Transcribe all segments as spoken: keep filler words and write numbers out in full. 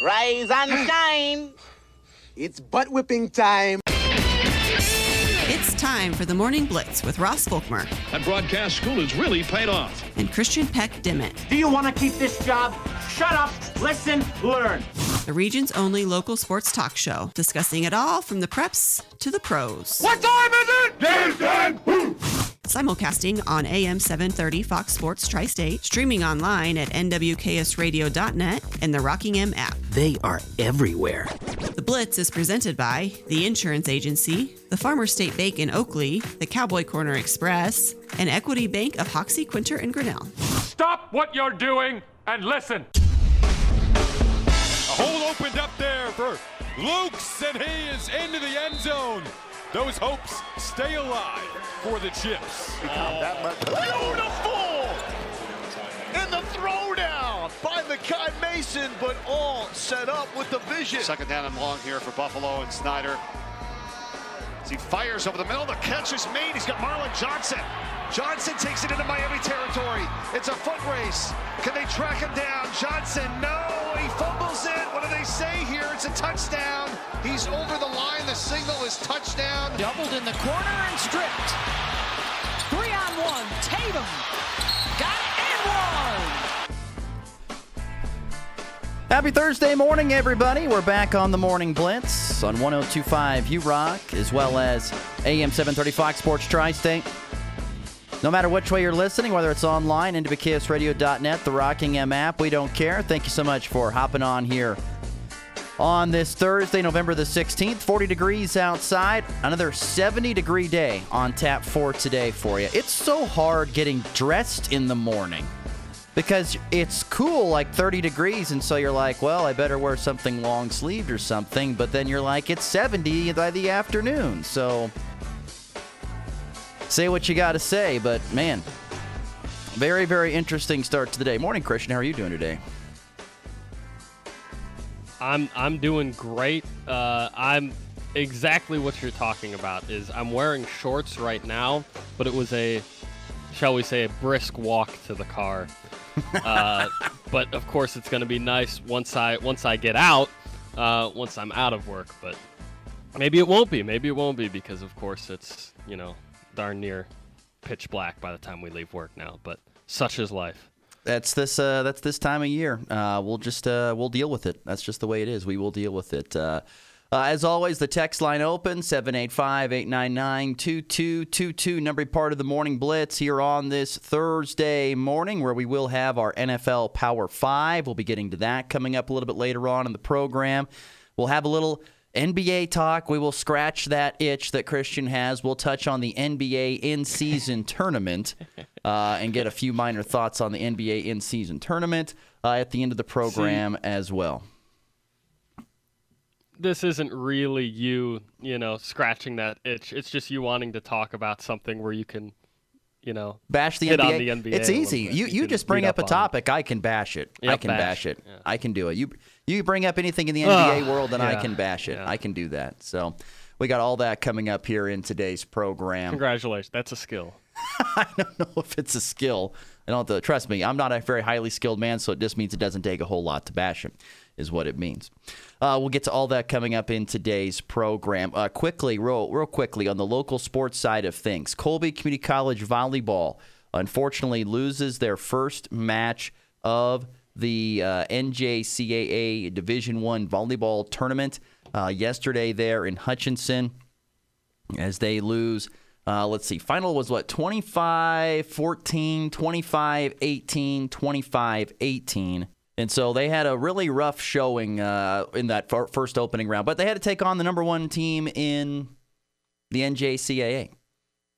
Rise and shine. It's butt whipping time. It's time for the Morning Blitz with Ross Volkmer. That broadcast school has really paid off. And Christian Peck Dimmett. Do you want to keep this job? Shut up, listen, learn. The region's only local sports talk show, discussing it all from the preps to the pros. What time is it? Game time! Woo! Simulcasting on A M seven thirty Fox Sports Tri-State, streaming online at n w k s radio dot net and the Rocking M app. They are everywhere. The Blitz is presented by the Insurance Agency, the Farmer State Bank in Oakley, the Cowboy Corner Express, and Equity Bank of Hoxie, Quinter, and Grinnell. Stop what you're doing and listen. A hole opened up there for Lukes, and he is into the end zone. Those hopes stay alive for the Chips. Oh. That much. Beautiful! And the throwdown by Makai Mason, but all set up with the vision. Second down and long here for Buffalo and Snyder. As he fires over the middle, the catch is made. He's got Marlon Johnson. Johnson takes it into Miami territory. It's a foot race. Can they track him down? Johnson, no! He fumbles it. What do they say here? It's a touchdown. He's over the line. The signal is touchdown. Doubled in the corner and stripped. Three on one. Tatum got it and one. Happy Thursday morning, everybody. We're back on the Morning Blitz on one oh two point five U R O C, as well as A M seven thirty Fox Sports Tri-State. No matter which way you're listening, whether it's online, n b k s radio dot net, the Rocking M app, we don't care. Thank you so much for hopping on here on this Thursday, November the sixteenth. forty degrees outside, another seventy-degree day on tap for today for you. It's so hard getting dressed in the morning because it's cool, like thirty degrees, and so you're like, well, I better wear something long-sleeved or something, but then you're like, it's seventy by the afternoon, so... Say what you got to say, but, man, very, very interesting start to the day. Morning, Christian. How are you doing today? I'm I'm doing great. Uh, I'm exactly what you're talking about is I'm wearing shorts right now, but it was a, shall we say, a brisk walk to the car. Uh, but, of course, it's going to be nice once I, once I get out, uh, once I'm out of work. But maybe it won't be. Maybe it won't be because, of course, it's, you know, darn near pitch black by the time we leave work now, but such is life. That's this uh that's this time of year. Uh we'll just uh we'll deal with it. That's just the way it is. We will deal with it. Uh, uh as always, the text line open seven eight five, eight nine nine, two two two two, number part of the Morning Blitz here on this Thursday morning, where we will have our N F L Power Five. We'll be getting to that coming up a little bit later on in the program. We'll have a little N B A talk. We will scratch that itch that Christian has. We'll touch on the N B A in-season tournament uh, and get a few minor thoughts on the N B A in-season tournament uh, at the end of the program. See, as well. This isn't really you, you know, scratching that itch. It's just you wanting to talk about something where you can, you know, bash the, N B A. the N B A. It's easy. You you, you just bring up, up a topic. It. I can bash it. Yep, I can bash, bash it. Yeah. I can do it. You. You bring up anything in the N B A oh, world, and yeah, I can bash it. Yeah. I can do that. So we got all that coming up here in today's program. Congratulations. That's a skill. I don't know if it's a skill. I don't have to, trust me, I'm not a very highly skilled man, so it just means it doesn't take a whole lot to bash him is what it means. Uh, we'll get to all that coming up in today's program. Uh, quickly, real, real quickly, on the local sports side of things, Colby Community College Volleyball unfortunately loses their first match of the uh, N J C A A Division I volleyball tournament uh, yesterday there in Hutchinson, as they lose, uh, let's see, final was what, twenty-five fourteen, twenty-five eighteen, twenty-five eighteen. And so they had a really rough showing uh, in that f- first opening round, but they had to take on the number one team in the N J C A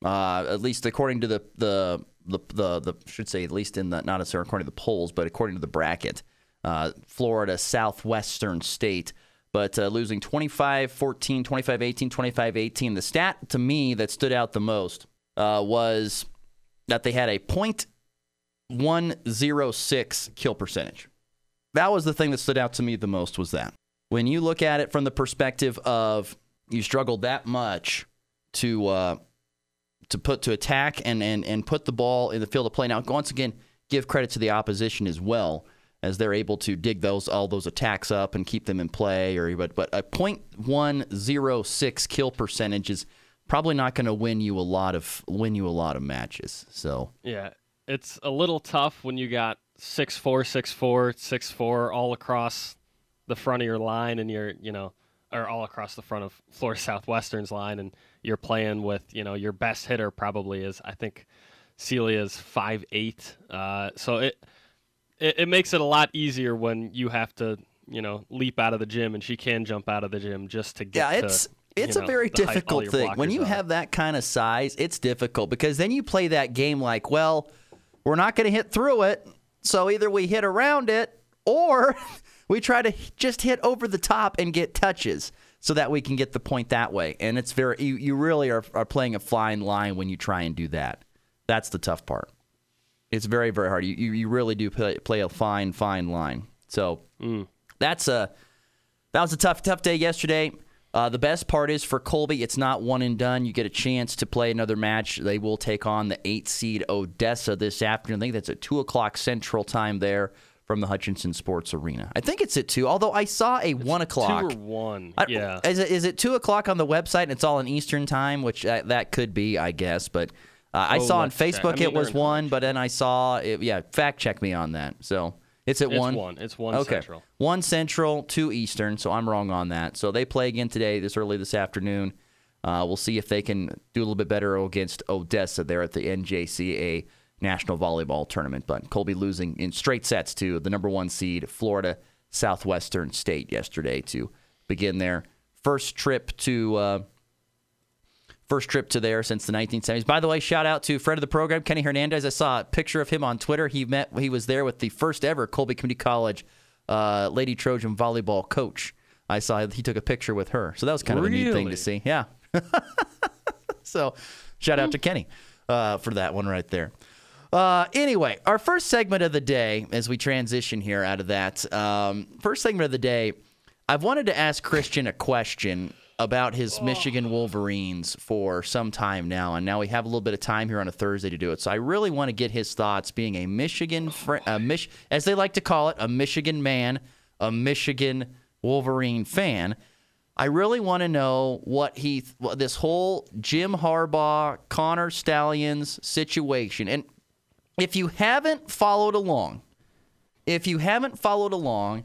A, uh, at least according to the the The, the the should say at least in the not necessarily according to the polls, but according to the bracket, uh, Florida Southwestern State, but uh, losing twenty-five fourteen, twenty-five eighteen, twenty-five eighteen. The stat to me that stood out the most uh, was that they had a point one oh six kill percentage. That was the thing that stood out to me the most, was that when you look at it from the perspective of you struggled that much to. Uh, to put to attack and, and and put the ball in the field of play. Now, once again, give credit to the opposition as well, as they're able to dig those all those attacks up and keep them in play. Or but but a point one oh six kill percentage is probably not going to win you a lot of win you a lot of matches. So yeah, it's a little tough when you got six four, six four, six four all across the front of your line, and you're you know or all across the front of Florida Southwestern's line, and you're playing with you know your best hitter probably is I think Celia's five eight. Uh, so it. It makes it a lot easier when you have to, you know, leap out of the gym, and she can jump out of the gym just to get. Yeah, it's to, it's a know, very difficult thing when you have that kind of size. It's difficult because then you play that game like, well, we're not going to hit through it, so either we hit around it or we try to just hit over the top and get touches so that we can get the point that way. And it's very you, you really are are playing a fine line when you try and do that. That's the tough part. It's very, very hard. You you, you really do play, play a fine, fine line. So mm. that's a that was a tough, tough day yesterday. Uh, the best part is for Colby, it's not one and done. You get a chance to play another match. They will take on the eight seed Odessa this afternoon. I think that's at two o'clock Central Time there from the Hutchinson Sports Arena. I think it's at two. Although I saw a it's one o'clock. Two or one. Yeah. I, is it, is it two o'clock on the website? And it's all in Eastern Time, which uh, that could be, I guess, but. Uh, I oh, saw on Facebook I mean, it was one, but then I saw it. Yeah, fact check me on that. So it's at it's one. It's one. It's one okay. Central. One Central, two Eastern. So I'm wrong on that. So they play again today, this early this afternoon. Uh, we'll see if they can do a little bit better against Odessa there at the N J C A A National Volleyball Tournament. But Colby losing in straight sets to the number one seed Florida Southwestern State yesterday to begin their first trip to. Uh, First trip to there since the nineteen seventies. By the way, shout out to friend of the program, Kenny Hernandez. I saw a picture of him on Twitter. He met. He was there with the first ever Colby Community College uh, Lady Trojan volleyball coach. I saw he took a picture with her. So that was kind of really? a neat thing to see. Yeah. So shout out to Kenny uh, for that one right there. Uh, anyway, our first segment of the day, as we transition here out of that, um, first segment of the day, I've wanted to ask Christian a question about his Michigan Wolverines for some time now, and now we have a little bit of time here on a Thursday to do it. So I really want to get his thoughts, being a Michigan, fr- a Mich- as they like to call it, a Michigan man, a Michigan Wolverine fan. I really want to know what he, th- what this whole Jim Harbaugh, Connor Stallions situation. And if you haven't followed along, if you haven't followed along,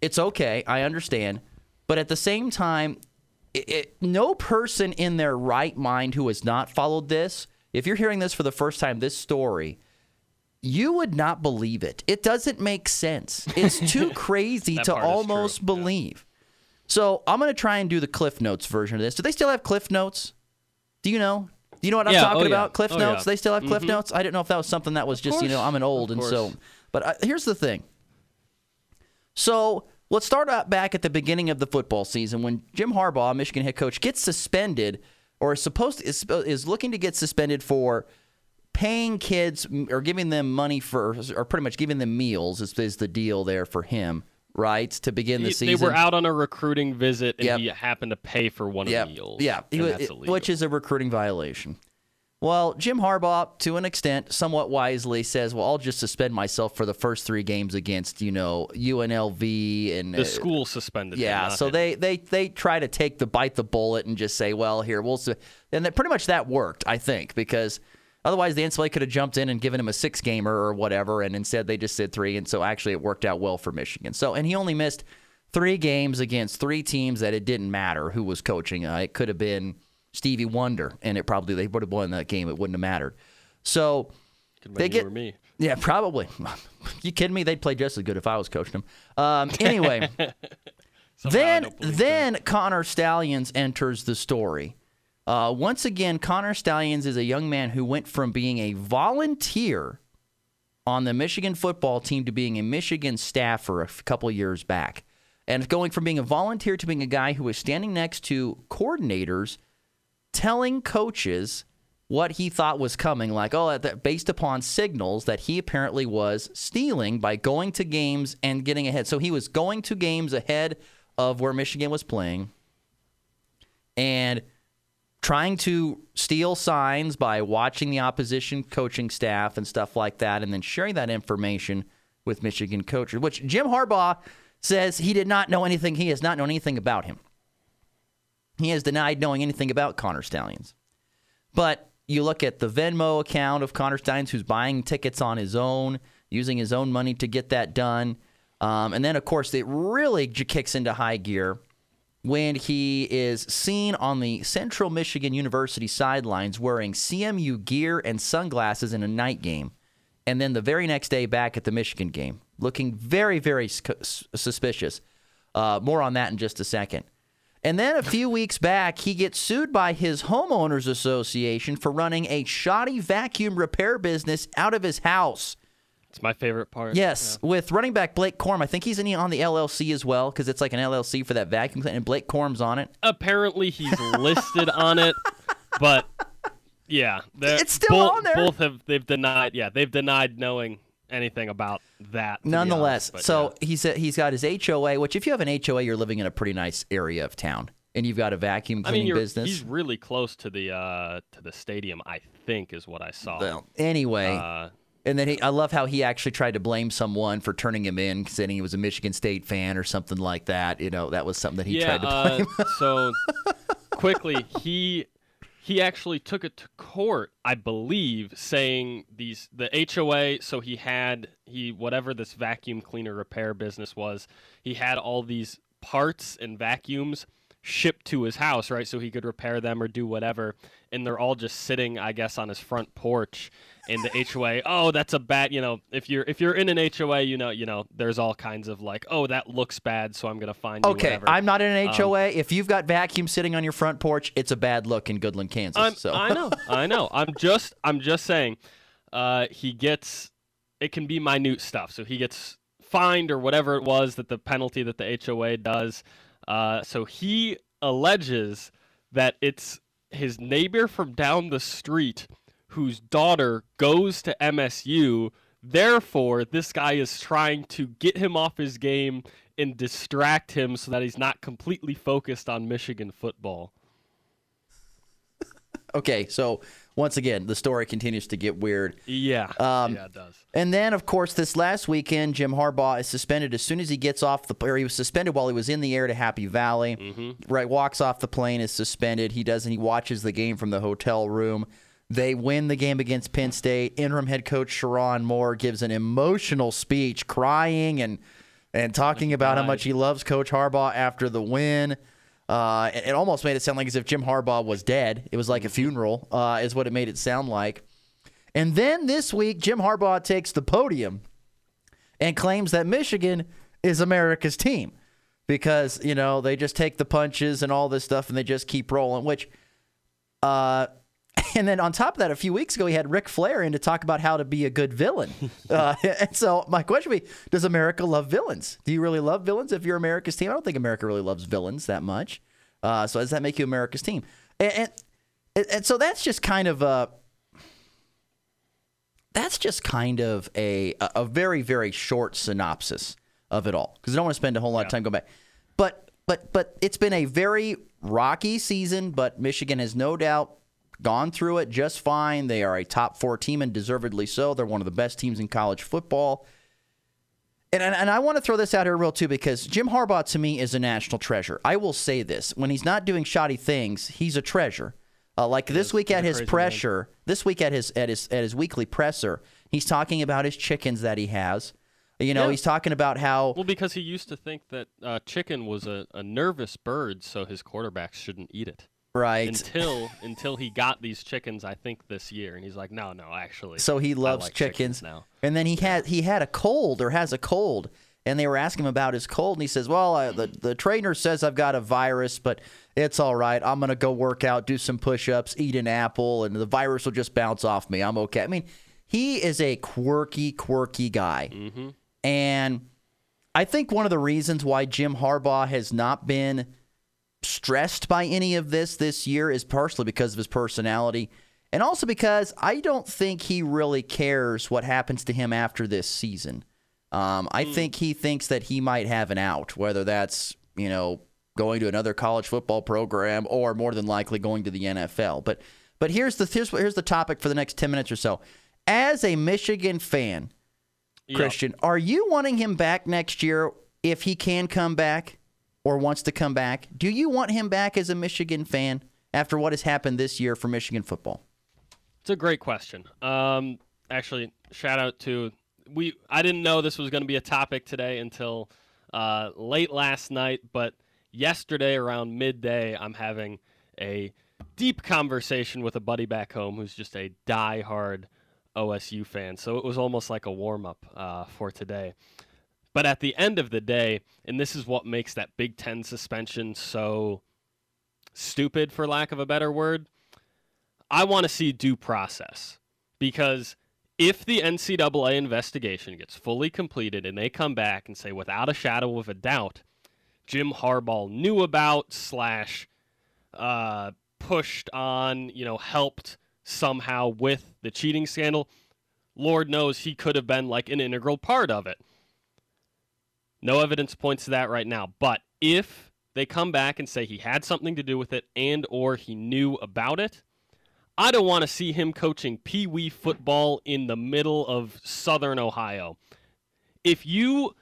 it's okay, I understand. But at the same time, It, it, no person in their right mind who has not followed this, if you're hearing this for the first time, this story, you would not believe it. It doesn't make sense. It's too crazy to almost believe. Yeah. So I'm going to try and do the Cliff Notes version of this. Do they still have Cliff Notes? Do you know? Do you know what I'm yeah, talking oh, about? Yeah. Cliff oh, Notes? Yeah. They still have Cliff mm-hmm. Notes? I didn't know if that was something that was of just, course. you know, I'm an old of and course. so. But I, here's the thing. So let's start out back at the beginning of the football season when Jim Harbaugh, Michigan head coach, gets suspended or is supposed to, is, is looking to get suspended for paying kids or giving them money for, or pretty much giving them meals is, is the deal there for him, right, to begin the season. They were out on a recruiting visit and yep. he happened to pay for one yep. of the meals. Yeah, which is a recruiting violation. Well, Jim Harbaugh, to an extent, somewhat wisely says, well, I'll just suspend myself for the first three games against, you know, U N L V. And the school suspended him. Yeah, so they, they they try to take the bite the bullet and just say, well, here, we'll su-. And that, pretty much that worked, I think, because otherwise the N C double A could have jumped in and given him a six-gamer or whatever, and instead they just did three, and so actually it worked out well for Michigan. So, and he only missed three games against three teams that it didn't matter who was coaching. Uh, it could have been Stevie Wonder, and it probably they would have won that game. It wouldn't have mattered. So could they get you or me. Yeah, probably. You kidding me? They'd play just as good if I was coaching them. Um, anyway, then then that. Connor Stallions enters the story. Uh, once again, Connor Stallions is a young man who went from being a volunteer on the Michigan football team to being a Michigan staffer a couple years back, and going from being a volunteer to being a guy who was standing next to coordinators, telling coaches what he thought was coming, like, oh, that based upon signals that he apparently was stealing by going to games and getting ahead. So he was going to games ahead of where Michigan was playing and trying to steal signs by watching the opposition coaching staff and stuff like that, and then sharing that information with Michigan coaches, which Jim Harbaugh says he did not know anything. He has not known anything about him. He has denied knowing anything about Connor Stallions. But you look at the Venmo account of Connor Stallions, who's buying tickets on his own, using his own money to get that done. Um, and then, of course, it really kicks into high gear when he is seen on the Central Michigan University sidelines wearing C M U gear and sunglasses in a night game. And then the very next day back at the Michigan game, looking very, very sc- suspicious. Uh, more on that in just a second. And then a few weeks back, he gets sued by his homeowners association for running a shoddy vacuum repair business out of his house. It's my favorite part. Yes, yeah. With running back Blake Corm. I think he's in on the L L C as well, because it's like an L L C for that vacuum cleaner, and Blake Corm's on it. Apparently he's listed on it, but yeah. It's still both, on there. Both have they've denied, yeah, they've denied knowing anything about that. Nonetheless, honest, so yeah. he's, a, he's got his H O A, which if you have an H O A, you're living in a pretty nice area of town. And you've got a vacuum cleaning I mean, you're, business. He's really close to the uh, to the stadium, I think, is what I saw. Well, anyway. Uh, And then he, I love how he actually tried to blame someone for turning him in, saying he was a Michigan State fan or something like that. You know, that was something that he yeah, tried to blame. Uh, so quickly, he he actually took it to court, I believe, saying these the H O A. So he had he whatever this vacuum cleaner repair business was, he had all these parts and vacuums shipped to his house, right? So he could repair them or do whatever. And they're all just sitting, I guess, on his front porch. And the H O A, oh, that's a bad, you know, if you're if you're in an H O A, you know, you know, there's all kinds of like, oh, that looks bad, so I'm going to find you okay, whatever. Okay, I'm not in an H O A. Um, if you've got vacuum sitting on your front porch, it's a bad look in Goodland, Kansas. I'm, so. I know, I know. I'm just, I'm just saying, uh, he gets, it can be minute stuff. So he gets fined or whatever it was that the penalty that the H O A does. Uh, so he alleges that it's his neighbor from down the street whose daughter goes to M S U. Therefore, this guy is trying to get him off his game and distract him so that he's not completely focused on Michigan football. Okay, so once again, the story continues to get weird. Yeah, um, yeah, it does. And then, of course, this last weekend, Jim Harbaugh is suspended as soon as he gets off the plane. He was suspended while he was in the air to Happy Valley. Mm-hmm. Right, walks off the plane, is suspended. He doesn't. He watches the game from the hotel room. They win the game against Penn State. Interim head coach Sharon Moore gives an emotional speech, crying and and talking about how much he loves Coach Harbaugh after the win. Uh, it almost made it sound like as if Jim Harbaugh was dead. It was like a funeral, uh, is what it made it sound like. And then this week, Jim Harbaugh takes the podium and claims that Michigan is America's team because, you know, they just take the punches and all this stuff and they just keep rolling, which uh, – and then on top of that, a few weeks ago, he had Ric Flair in to talk about how to be a good villain. Uh, and so my question would be, does America love villains? Do you really love villains if you're America's team? I don't think America really loves villains that much. Uh, so does that make you America's team? And, and, and so that's just kind of a that's just kind of a, a very, very short synopsis of it all because I don't want to spend a whole lot yeah. of time going back. But, but, but it's been a very rocky season, but Michigan has no doubt gone through it just fine. They are a top four team and deservedly so. They're one of the best teams in college football. And, and, and I want to throw this out here real too because Jim Harbaugh to me is a national treasure. I will say this. When he's not doing shoddy things, he's a treasure. Uh, like yeah, this week at his presser, man. this week at his at his at his weekly presser, he's talking about his chickens that he has. You know, yeah. he's talking about how... Well, because he used to think that uh, chicken was a, a nervous bird, so his quarterbacks shouldn't eat it. Right. Until until he got these chickens, I think, this year. And he's like, no, no, actually. So he loves like chickens. chickens now. And then he had he had a cold or has a cold. And they were asking him about his cold. And he says, well, uh, the, the trainer says I've got a virus, but it's all right. I'm going to go work out, do some push-ups, eat an apple, and the virus will just bounce off me. I'm okay. I mean, he is a quirky, quirky guy. Mm-hmm. And I think one of the reasons why Jim Harbaugh has not been – stressed by any of this this year is partially because of his personality and also because I don't think he really cares what happens to him after this season. Um, I mm. think he thinks that he might have an out, whether that's, you know, going to another college football program or more than likely going to the N F L. But but here's the here's, here's the topic for the next ten minutes or so. As a Michigan fan, Yep. Christian, are you wanting him back next year if he can come back or wants to come back? Do you want him back as a Michigan fan after what has happened this year for Michigan football? It's a great question. Um, actually, shout out to we. I didn't know this was going to be a topic today until uh, late last night, but yesterday around midday, I'm having a deep conversation with a buddy back home who's just a diehard O S U fan. So it was almost like a warm-up uh, for today. But at the end of the day, and this is what makes that Big Ten suspension so stupid, for lack of a better word, I want to see due process. Because if the N C double A investigation gets fully completed and they come back and say without a shadow of a doubt, Jim Harbaugh knew about slash uh, pushed on, you know, helped somehow with the cheating scandal, Lord knows he could have been like an integral part of it. No evidence points to that right now. But if they come back and say he had something to do with it and or he knew about it, I don't want to see him coaching Pee Wee football in the middle of Southern Ohio. If you...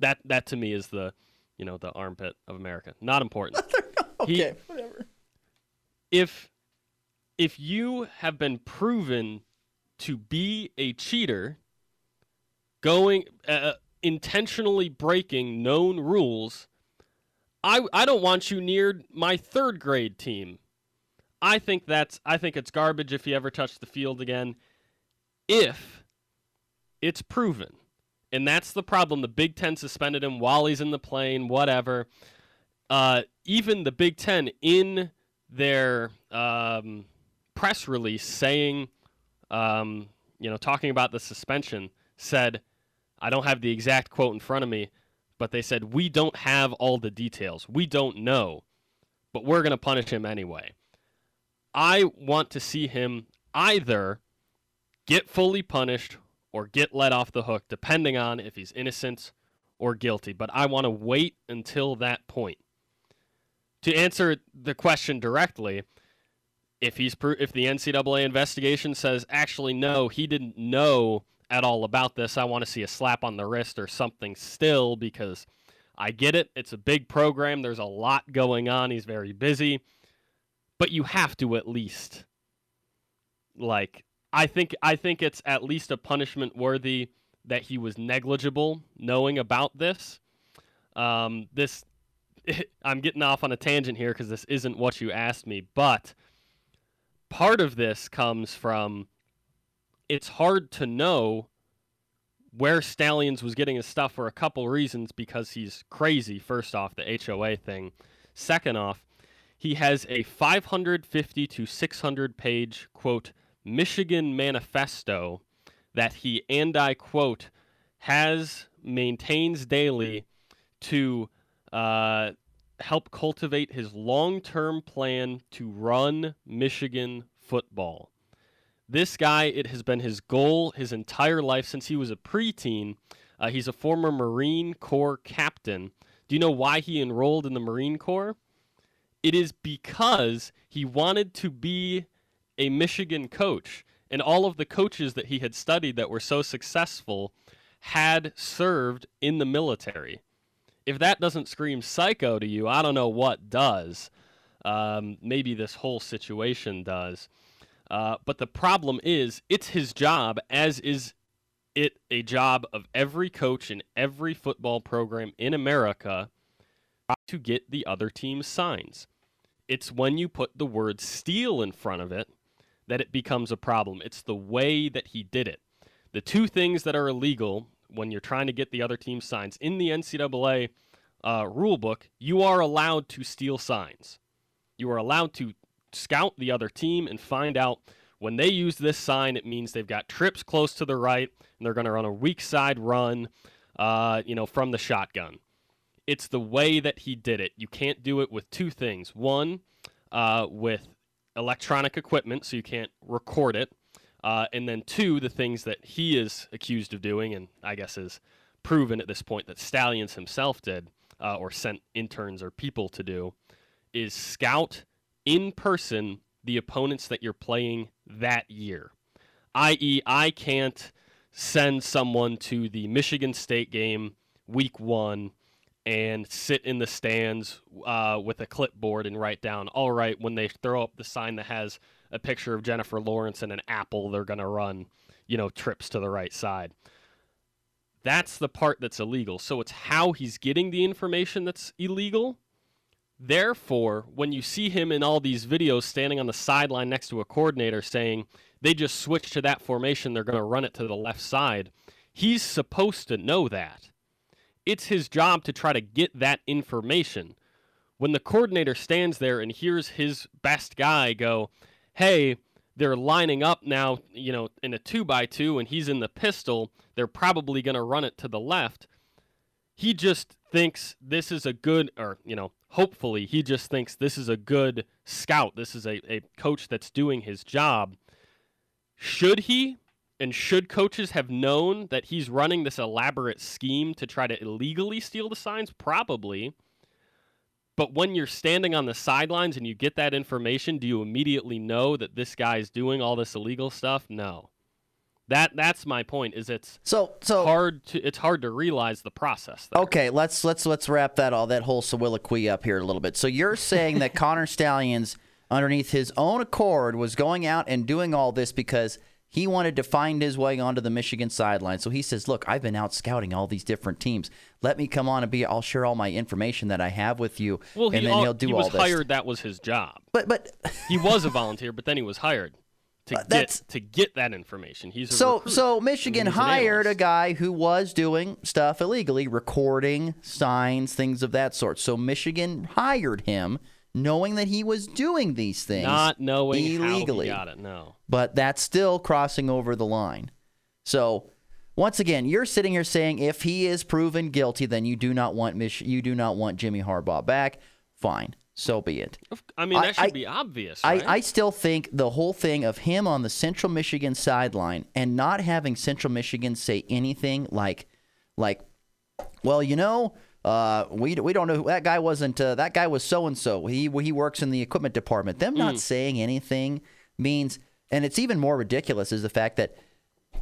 that that to me is the, you know, the armpit of America. Not important. Okay, he, whatever. If, if you have been proven to be a cheater, going... Uh, intentionally breaking known rules, I I don't want you near my third grade team. I think that's I think it's garbage if you ever touch the field again. If it's proven. And that's the problem. The Big Ten suspended him while he's in the plane, whatever. Uh, even the Big Ten in their um, press release saying, um, you know, talking about the suspension, said, I don't have the exact quote in front of me, but they said, we don't have all the details. We don't know, but we're going to punish him anyway. I want to see him either get fully punished or get let off the hook, depending on if he's innocent or guilty. But I want to wait until that point. To answer the question directly, if he's pro- if the N C double A investigation says, actually, no, he didn't know at all about this, I want to see a slap on the wrist or something still, because I get it. It's a big program. There's a lot going on. He's very busy, but you have to at least, like, I think, I think it's at least a punishment worthy that he was negligible knowing about this. Um, this, I'm getting off on a tangent here because this isn't what you asked me, but part of this comes from, it's hard to know where Stallions was getting his stuff for a couple reasons, because he's crazy. First off, the H O A thing. Second off, he has a five hundred fifty to six hundred page, quote, Michigan manifesto that he, and I quote, has maintains daily to uh, help cultivate his long-term plan to run Michigan football. This guy, it has been his goal his entire life since he was a preteen. Uh, he's a former Marine Corps captain. Do you know why he enrolled in the Marine Corps? It is because he wanted to be a Michigan coach. And all of the coaches that he had studied that were so successful had served in the military. If that doesn't scream psycho to you, I don't know what does. Um, maybe this whole situation does. Uh, but the problem is, it's his job, as is it a job of every coach in every football program in America, to get the other team's signs. It's when you put the word steal in front of it that it becomes a problem. It's the way that he did it. The two things that are illegal when you're trying to get the other team's signs in the N C double A uh, rule book, you are allowed to steal signs. You are allowed to scout the other team and find out when they use this sign, it means they've got trips close to the right and they're going to run a weak side run, uh, you know, from the shotgun. It's the way that he did it. You can't do it with two things. One, uh, with electronic equipment, so you can't record it. Uh, and then two, the things that he is accused of doing, and I guess is proven at this point that Stallions himself did, uh, or sent interns or people to do, is scout in person the opponents that you're playing that year, that is I can't send someone to the Michigan State game week one and sit in the stands uh, with a clipboard and write down, all right, when they throw up the sign that has a picture of Jennifer Lawrence and an apple, they're going to run, you know, trips to the right side. That's the part that's illegal. So it's how he's getting the information that's illegal. Therefore, when you see him in all these videos standing on the sideline next to a coordinator saying they just switched to that formation, they're going to run it to the left side, he's supposed to know that. It's his job to try to get that information. When the coordinator stands there and hears his best guy go, hey, they're lining up now, you know, in a two by two, and he's in the pistol, they're probably going to run it to the left. He just thinks this is a good, or, you know, hopefully he just thinks this is a good scout. This is a, a coach that's doing his job. Should he and should coaches have known that he's running this elaborate scheme to try to illegally steal the signs? Probably. But when you're standing on the sidelines and you get that information, do you immediately know that this guy's doing all this illegal stuff? No. That that's my point. Is it's so, so hard to it's hard to realize the process there. Okay, let's let's let's wrap that all that whole soliloquy up here a little bit. So you're saying that Connor Stallions, underneath his own accord, was going out and doing all this because he wanted to find his way onto the Michigan sideline. So he says, look, I've been out scouting all these different teams. Let me come on and be, I'll share all my information that I have with you. Well, and he, then he'll do all this. He was this. hired. That was his job. But but he was a volunteer, but then he was hired to, uh, get, to get that information. He's a so, so Michigan hired a guy who was doing stuff illegally, recording signs, things of that sort. So Michigan hired him, knowing that he was doing these things not knowing illegally. How he got it, no. But that's still crossing over the line. So, once again, you're sitting here saying if he is proven guilty, then you do not want Mich- you do not want Jimmy Harbaugh back. Fine, so be it. I mean, that I, should I, be obvious, right? I, I still think the whole thing of him on the Central Michigan sideline and not having Central Michigan say anything like, like, well, you know, Uh, we we don't know who that guy wasn't. Uh, that guy was so and so. He he works in the equipment department. Them not mm. saying anything means, and it's even more ridiculous is the fact that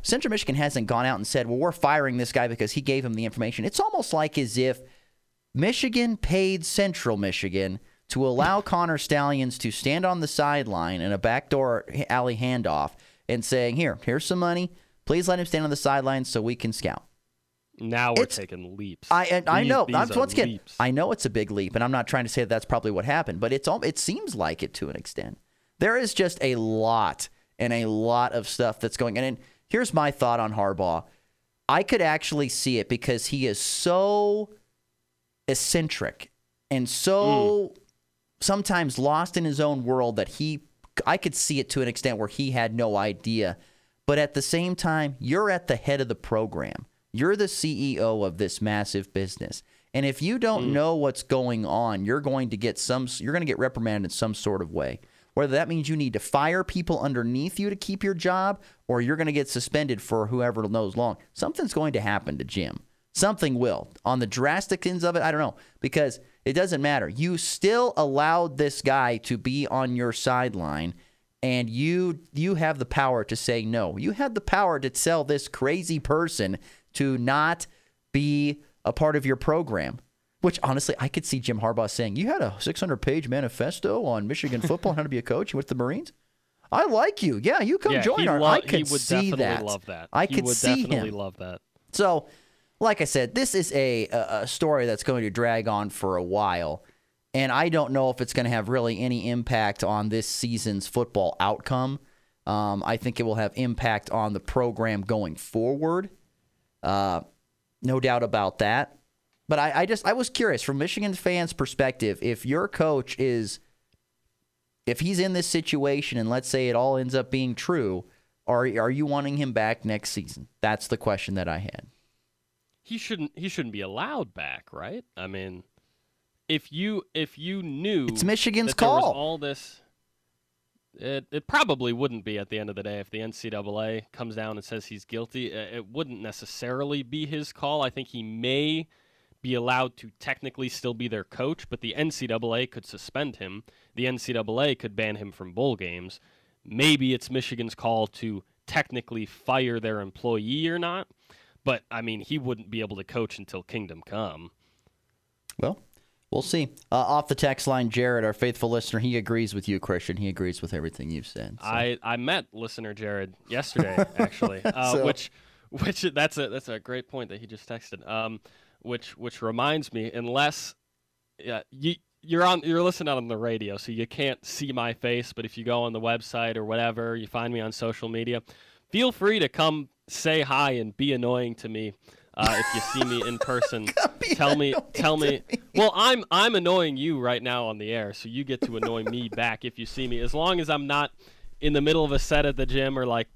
Central Michigan hasn't gone out and said, "Well, we're firing this guy because he gave him the information." It's almost like as if Michigan paid Central Michigan to allow Connor Stallions to stand on the sideline in a backdoor alley handoff and saying, "Here, here's some money. Please let him stand on the sideline so we can scout." Now we're it's, taking leaps. I and I know. I'm, once again, leaps. I know it's a big leap, and I'm not trying to say that that's probably what happened, but it's all, it seems like it to an extent. There is just a lot and a lot of stuff that's going on. And here's my thought on Harbaugh. I could actually see it because he is so eccentric and so mm. sometimes lost in his own world that he I could see it to an extent where he had no idea. But at the same time, you're at the head of the program. You're the C E O of this massive business. And if you don't mm. know what's going on, you're going to get some you're going to get reprimanded in some sort of way. Whether that means you need to fire people underneath you to keep your job, or you're going to get suspended for whoever knows long. Something's going to happen to Jim. Something will. On the drastic ends of it, I don't know, because it doesn't matter. You still allowed this guy to be on your sideline. And you you have the power to say no. You have the power to tell this crazy person to not be a part of your program, which honestly, I could see Jim Harbaugh saying, you had a six hundred page manifesto on Michigan football, how to be a coach with the Marines. I like you. Yeah, you come yeah, join our. Lo- I could he would see definitely that. Love that. I he could would see definitely him. love that. So, like I said, this is a, a story that's going to drag on for a while. And I don't know if it's going to have really any impact on this season's football outcome. Um, I think it will have impact on the program going forward. Uh, no doubt about that. But I, I just I was curious from Michigan fans' perspective, if your coach is, if he's in this situation and let's say it all ends up being true, are are you wanting him back next season? That's the question that I had. He shouldn't he shouldn't be allowed back, right? I mean, If you if you knew it's Michigan's that there call. Was all this, it it probably wouldn't be at the end of the day if the N C double A comes down and says he's guilty. It wouldn't necessarily be his call. I think he may be allowed to technically still be their coach, but the N C double A could suspend him. The N C double A could ban him from bowl games. Maybe it's Michigan's call to technically fire their employee or not. But, I mean, he wouldn't be able to coach until kingdom come. Well, we'll see. Uh, off the text line, Jared, our faithful listener, he agrees with you, Christian. He agrees with everything you've said. So. I, I met listener Jared yesterday, actually, uh, so. which which that's a that's a great point that he just texted. Um, which which reminds me, unless yeah, you you're on you're listening on the radio, so you can't see my face. But if you go on the website or whatever, you find me on social media. Feel free to come say hi and be annoying to me uh, if you see me in person. tell me, tell me, me. Well, I'm I'm annoying you right now on the air, so you get to annoy me back if you see me. As long as I'm not in the middle of a set at the gym or like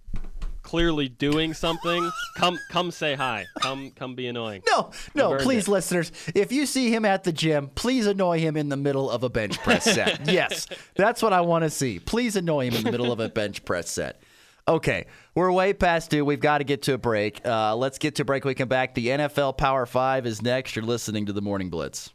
clearly doing something, come come say hi. Come come be annoying. No, no, please, it. listeners, if you see him at the gym, please annoy him in the middle of a bench press set. Yes, that's what I want to see. Please annoy him in the middle of a bench press set. Okay, we're way past due. We've got to get to a break. Uh, let's get to a break. We come back. The N F L Power Five is next. You're listening to the Morning Blitz.